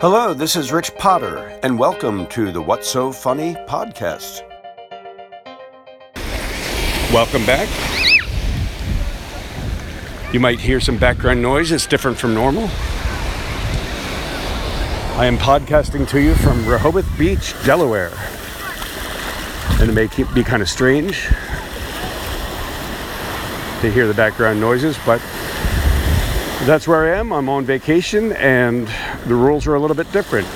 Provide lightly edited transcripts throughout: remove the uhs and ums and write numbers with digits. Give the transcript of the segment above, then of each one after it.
Hello, this is Rich Potter, and welcome to the What's So Funny podcast. Welcome back. You might hear some background noise. It's different from normal. I am podcasting to you from Rehoboth Beach, Delaware. And it may be kind of strange to hear the background noises, but that's where I am. I'm on vacation, and the rules are a little bit different.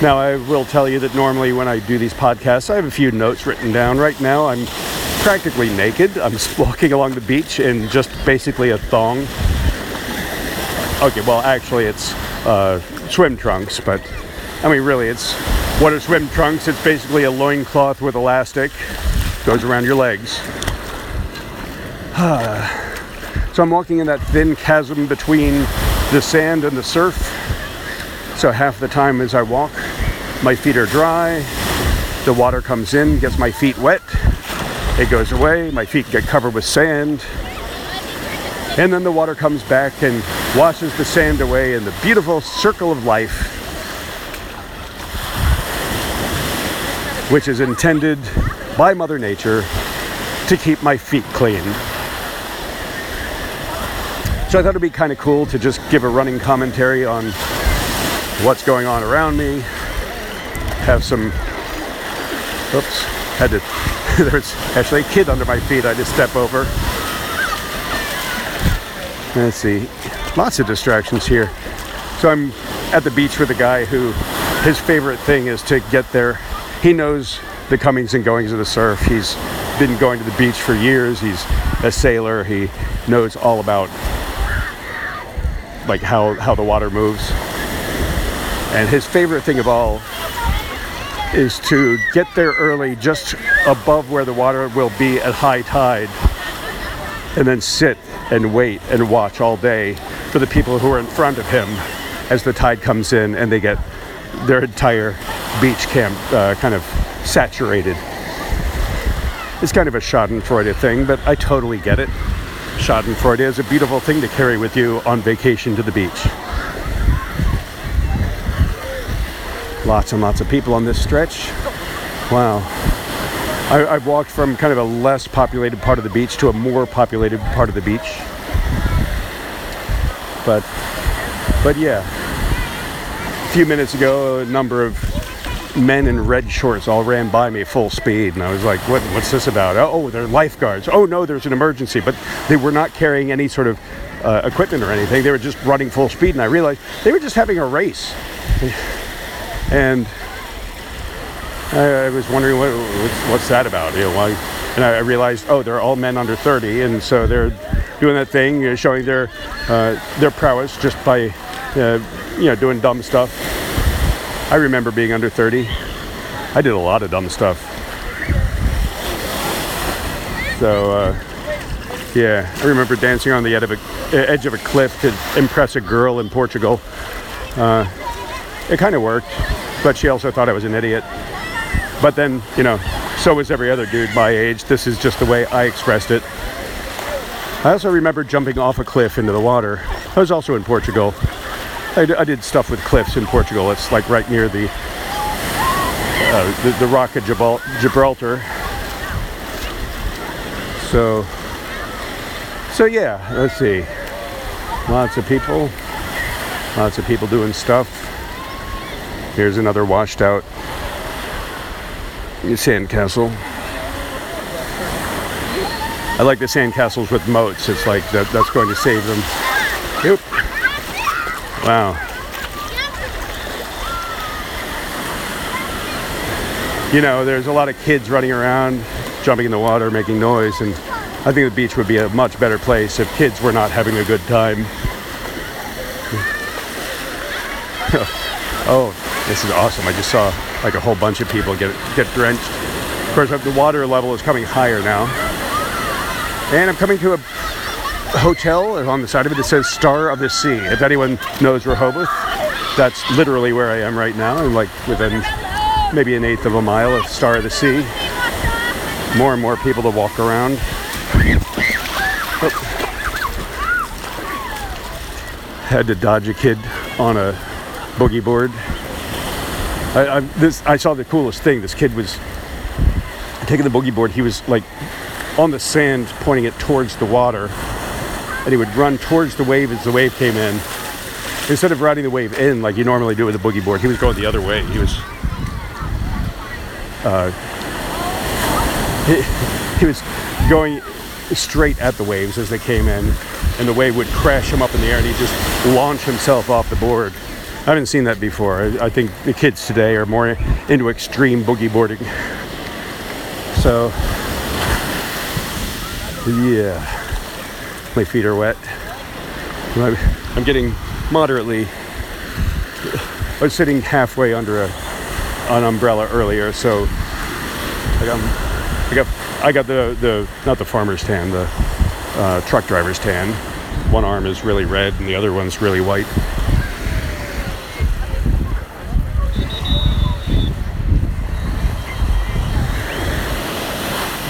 Now, I will tell you that normally when I do these podcasts, I have a few notes written down. Right now, I'm practically naked. I'm just walking along the beach in just basically a thong. Okay, well, actually, it's swim trunks, but I mean, really, it's what are swim trunks? It's basically a loincloth with elastic. Goes around your legs. So I'm walking in that thin chasm between the sand and the surf. So half the time as I walk, my feet are dry. The water comes in, gets my feet wet. It goes away. My feet get covered with sand. And then the water comes back and washes the sand away in the beautiful circle of life, which is intended by Mother Nature to keep my feet clean. So I thought it'd be kind of cool to just give a running commentary on what's going on around me. Have some, oops, had to, there's actually a kid under my feet I had to step over. Let's see, lots of distractions here. So I'm at the beach with a guy who, his favorite thing is to get there. He knows the comings and goings of the surf. He's been going to the beach for years. He's a sailor. He knows all about like how the water moves. And his favorite thing of all is to get there early, just above where the water will be at high tide, and then sit and wait and watch all day for the people who are in front of him as the tide comes in and they get their entire beach camp kind of saturated. It's kind of a Schadenfreude thing, but I totally get it. Schadenfreude is a beautiful thing to carry with you on vacation to the beach. Lots and lots of people on this stretch. Wow. I've walked from kind of a less populated part of the beach to a more populated part of the beach. But yeah. A few minutes ago, a number of men in red shorts all ran by me full speed, and I was like, what's this about? Oh, they're lifeguards. Oh no, there's an emergency. But they were not carrying any sort of equipment or anything. They were just running full speed, and I realized they were just having a race. And I was wondering what's that about? You know, why? And I realized, oh, they're all men under 30, and so they're doing that thing, you know, showing their prowess just by doing dumb stuff. I remember being under 30. I did a lot of dumb stuff. So, I remember dancing on the edge of a cliff to impress a girl in Portugal. It kind of worked, but she also thought I was an idiot. But then, you know, so was every other dude my age. This is just the way I expressed it. I also remember jumping off a cliff into the water. I was also in Portugal. I did stuff with cliffs in Portugal. It's like right near the rock of Gibraltar. So yeah, let's see. Lots of people doing stuff. Here's another washed out sandcastle. I like the sandcastles with moats. It's like that's going to save them. Yep. Wow. You know, there's a lot of kids running around, jumping in the water, making noise, and I think the beach would be a much better place if kids were not having a good time. Oh, this is awesome. I just saw like a whole bunch of people get drenched. Of course, the water level is coming higher now. And I'm coming to a hotel, and on the side of it, it says Star of the Sea. If anyone knows Rehoboth, that's literally where I am right now. I'm like within maybe an eighth of a mile of Star of the Sea. More and more people to walk around. Oh. Had to dodge a kid on a boogie board. I saw the coolest thing. This kid was taking the boogie board. He was like on the sand, pointing it towards the water, and he would run towards the wave as the wave came in. Instead of riding the wave in like you normally do with a boogie board, he was going the other way. He was he was going straight at the waves as they came in, and the wave would crash him up in the air, and he'd just launch himself off the board. I haven't seen that before. I think the kids today are more into extreme boogie boarding. So, yeah, my feet are wet. I'm getting moderately, I was sitting halfway under an umbrella earlier, so I got the not the farmer's tan, the truck driver's tan. One arm is really red and the other one's really white.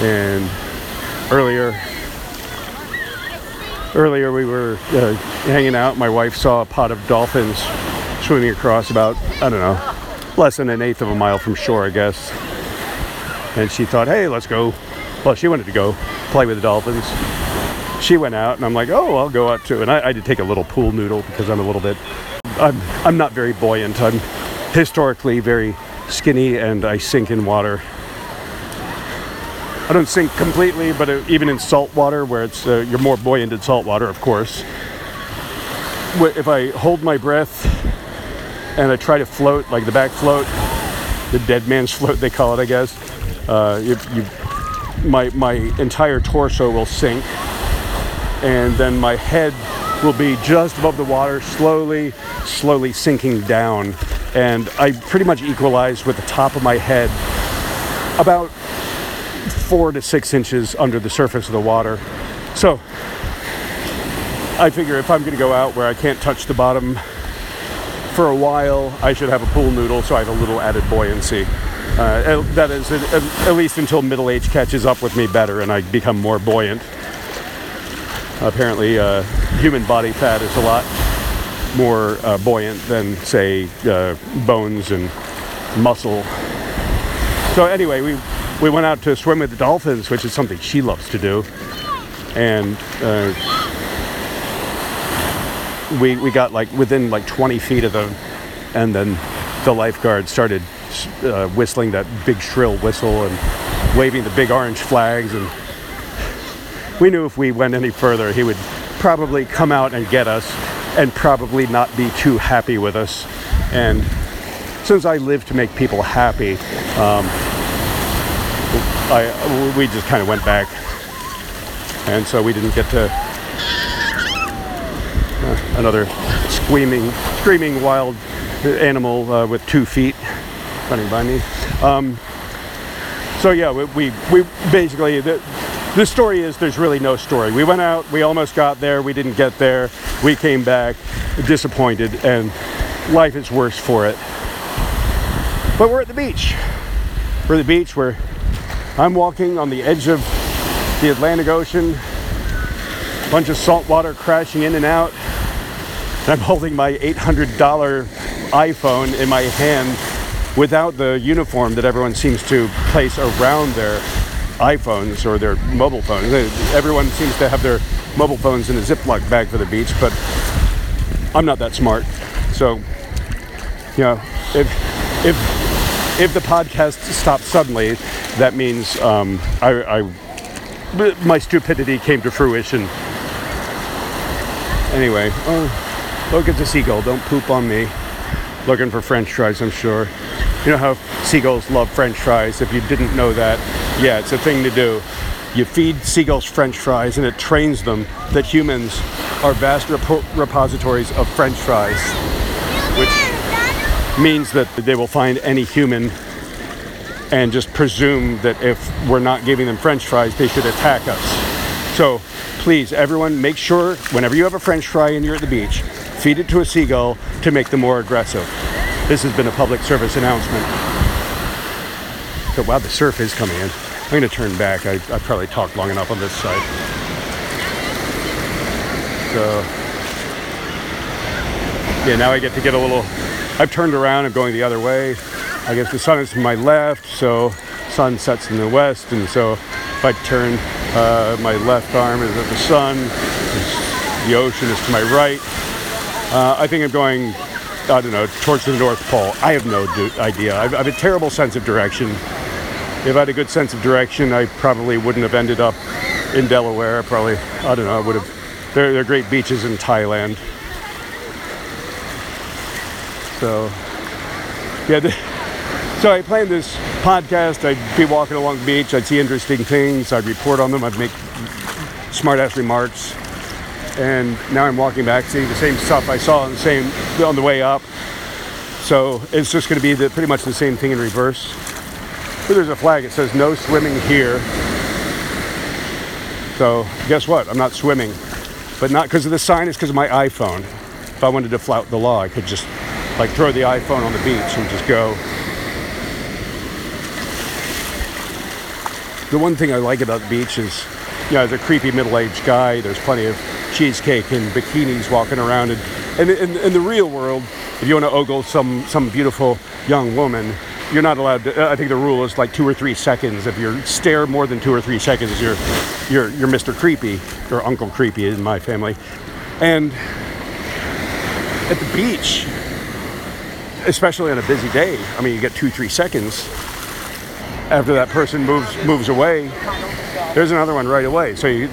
And earlier we were hanging out. My wife saw a pod of dolphins swimming across about, I don't know, less than an eighth of a mile from shore, I guess. And she thought, hey, let's go. Well, she wanted to go play with the dolphins. She went out, and I'm like, oh, I'll go out too. And I did take a little pool noodle because I'm a little bit, I'm not very buoyant. I'm historically very skinny, and I sink in water. I don't sink completely, but even in salt water, where it's you're more buoyant in salt water, of course. If I hold my breath and I try to float, like the back float, the dead man's float, they call it, I guess. My entire torso will sink, and then my head will be just above the water, slowly sinking down. And I pretty much equalize with the top of my head about 4 to 6 inches under the surface of the water. So I figure if I'm going to go out where I can't touch the bottom for a while, I should have a pool noodle so I have a little added buoyancy. That is, at least until middle age catches up with me better and I become more buoyant. Apparently, human body fat is a lot more buoyant than, say, bones and muscle. So anyway, we went out to swim with the dolphins, which is something she loves to do, and we got like within like 20 feet of them, and then the lifeguard started whistling that big shrill whistle and waving the big orange flags, and we knew if we went any further he would probably come out and get us and probably not be too happy with us. And since I live to make people happy, we just kind of went back, and so we didn't get to another screaming wild animal with 2 feet running by me. So yeah, we basically, the story is there's really no story. We went out, we almost got there, we didn't get there, we came back disappointed, and life is worse for it. But we're at the beach. We're at the beach where I'm walking on the edge of the Atlantic Ocean, a bunch of salt water crashing in and out, and I'm holding my $800 iPhone in my hand without the uniform that everyone seems to place around their iPhones or their mobile phones. Everyone seems to have their mobile phones in a Ziploc bag for the beach, but I'm not that smart. So, you know, if the podcast stopped suddenly, that means my stupidity came to fruition. Anyway, oh, look at the seagull. Don't poop on me. Looking for French fries, I'm sure. You know how seagulls love French fries? If you didn't know that, yeah, it's a thing to do. You feed seagulls French fries, and it trains them that humans are vast repositories of French fries, which means that they will find any human and just presume that if we're not giving them French fries, they should attack us. So please, everyone, make sure whenever you have a French fry and you're at the beach, feed it to a seagull to make them more aggressive. This has been a public service announcement. So, wow, the surf is coming in. I'm going to turn back. I probably talked long enough on this side. So, yeah, now I get to get a little I've turned around and going the other way. I guess the sun is to my left, so sun sets in the west, and so if I turn my left arm is at the sun, the ocean is to my right. I think I'm going, I don't know, towards the North Pole. I have no idea. I have a terrible sense of direction. If I had a good sense of direction, I probably wouldn't have ended up in Delaware. I would have. There are great beaches in Thailand. So, yeah. So I planned this podcast. I'd be walking along the beach. I'd see interesting things. I'd report on them. I'd make smart-ass remarks. And now I'm walking back, seeing the same stuff I saw on the way up. So it's just going to be pretty much the same thing in reverse. But there's a flag. It says no swimming here. So guess what? I'm not swimming. But not because of the sign. It's because of my iPhone. If I wanted to flout the law, I could just throw the iPhone on the beach and just go. The one thing I like about the beach is, as a creepy middle-aged guy, there's plenty of cheesecake and bikinis walking around. And in the real world, if you want to ogle some beautiful young woman, you're not allowed to. I think the rule is 2 or 3 seconds. If you stare more than 2 or 3 seconds, you're Mr. Creepy or Uncle Creepy in my family. And at the beach, especially on a busy day, you get 2-3 seconds. After that person moves away, there's another one right away. So you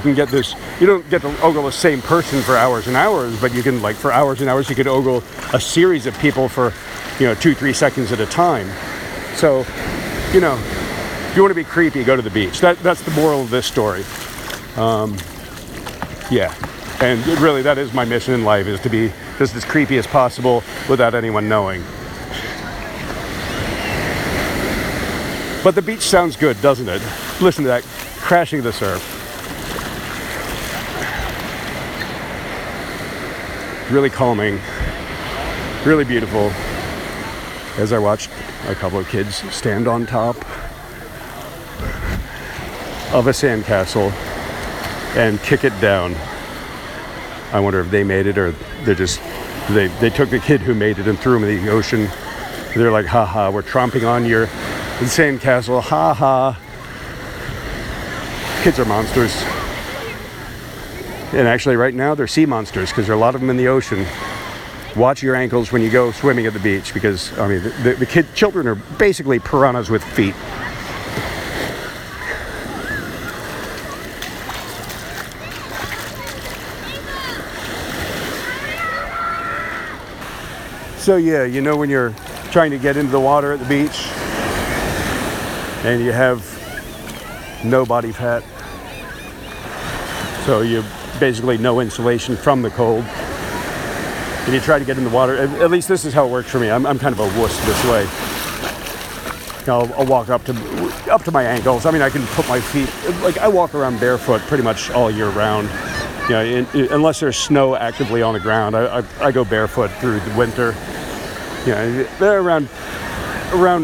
can get this. You don't get to ogle the same person for hours and hours, but you can for hours and hours you could ogle a series of people for 2-3 seconds at a time. So if you want to be creepy, go to the beach. That's the moral of this story. Yeah, and really that is my mission in life, is to be just as creepy as possible without anyone knowing. But the beach sounds good, doesn't it? Listen to that, crashing the surf. Really calming, really beautiful. As I watched a couple of kids stand on top of a sandcastle and kick it down. I wonder if they made it, or they took the kid who made it and threw him in the ocean. They're like, ha ha, we're tromping on your sandcastle, ha ha. Kids are monsters. And actually right now they're sea monsters, because there are a lot of them in the ocean. Watch your ankles when you go swimming at the beach, because children are basically piranhas with feet. So yeah, when you're trying to get into the water at the beach and you have no body fat, so you basically no insulation from the cold, and you try to get in the water. At least this is how it worked for me. I'm kind of a wuss this way. I'll walk up to my ankles. I can put my feet, I walk around barefoot pretty much all year round. Unless there's snow actively on the ground, I go barefoot through the winter. Around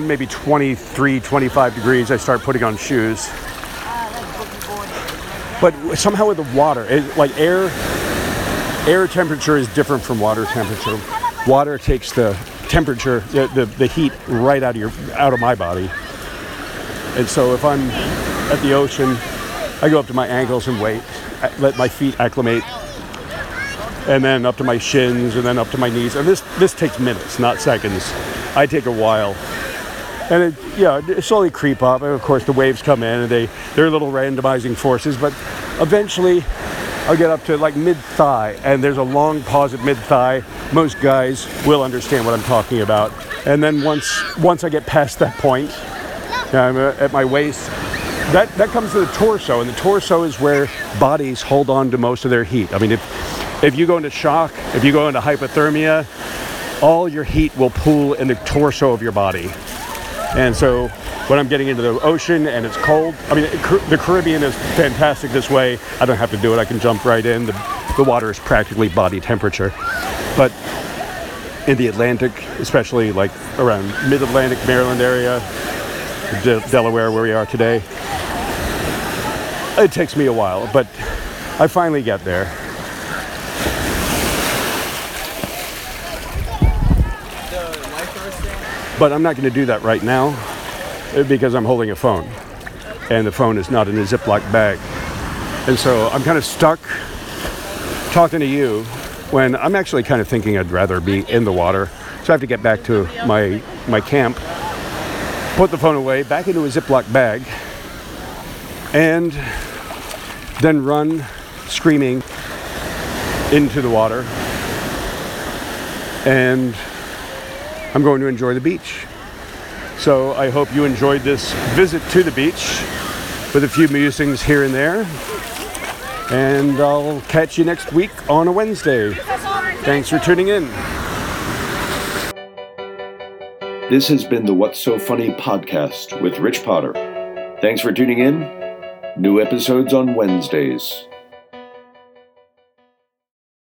maybe 23, 25 degrees, I start putting on shoes. But somehow with the water, air temperature is different from water temperature. Water takes the temperature, the heat right out of my body. And so if I'm at the ocean, I go up to my ankles and wait. Let my feet acclimate, and then up to my shins, and then up to my knees. And this takes minutes, not seconds. I take a while, and it slowly creep up. And of course, the waves come in, and they're little randomizing forces. But eventually, I'll get up to mid-thigh, and there's a long pause at mid-thigh. Most guys will understand what I'm talking about. And then once I get past that point, I'm at my waist. That comes to the torso, and the torso is where bodies hold on to most of their heat. If you go into shock, if you go into hypothermia, all your heat will pool in the torso of your body. And so when I'm getting into the ocean and it's cold, the Caribbean is fantastic this way. I don't have to do it. I can jump right in. The water is practically body temperature. But in the Atlantic, especially around Mid-Atlantic, Maryland area, Delaware, where we are today, it takes me a while, but I finally get there. But I'm not going to do that right now because I'm holding a phone, and the phone is not in a Ziploc bag. And so I'm kind of stuck talking to you when I'm actually kind of thinking I'd rather be in the water. So I have to get back to my camp, put the phone away, back into a Ziploc bag, and then run screaming into the water. And I'm going to enjoy the beach. So I hope you enjoyed this visit to the beach with a few musings here and there. And I'll catch you next week on a Wednesday. Thanks for tuning in. This has been the What's So Funny podcast with Rich Potter. Thanks for tuning in. New episodes on Wednesdays.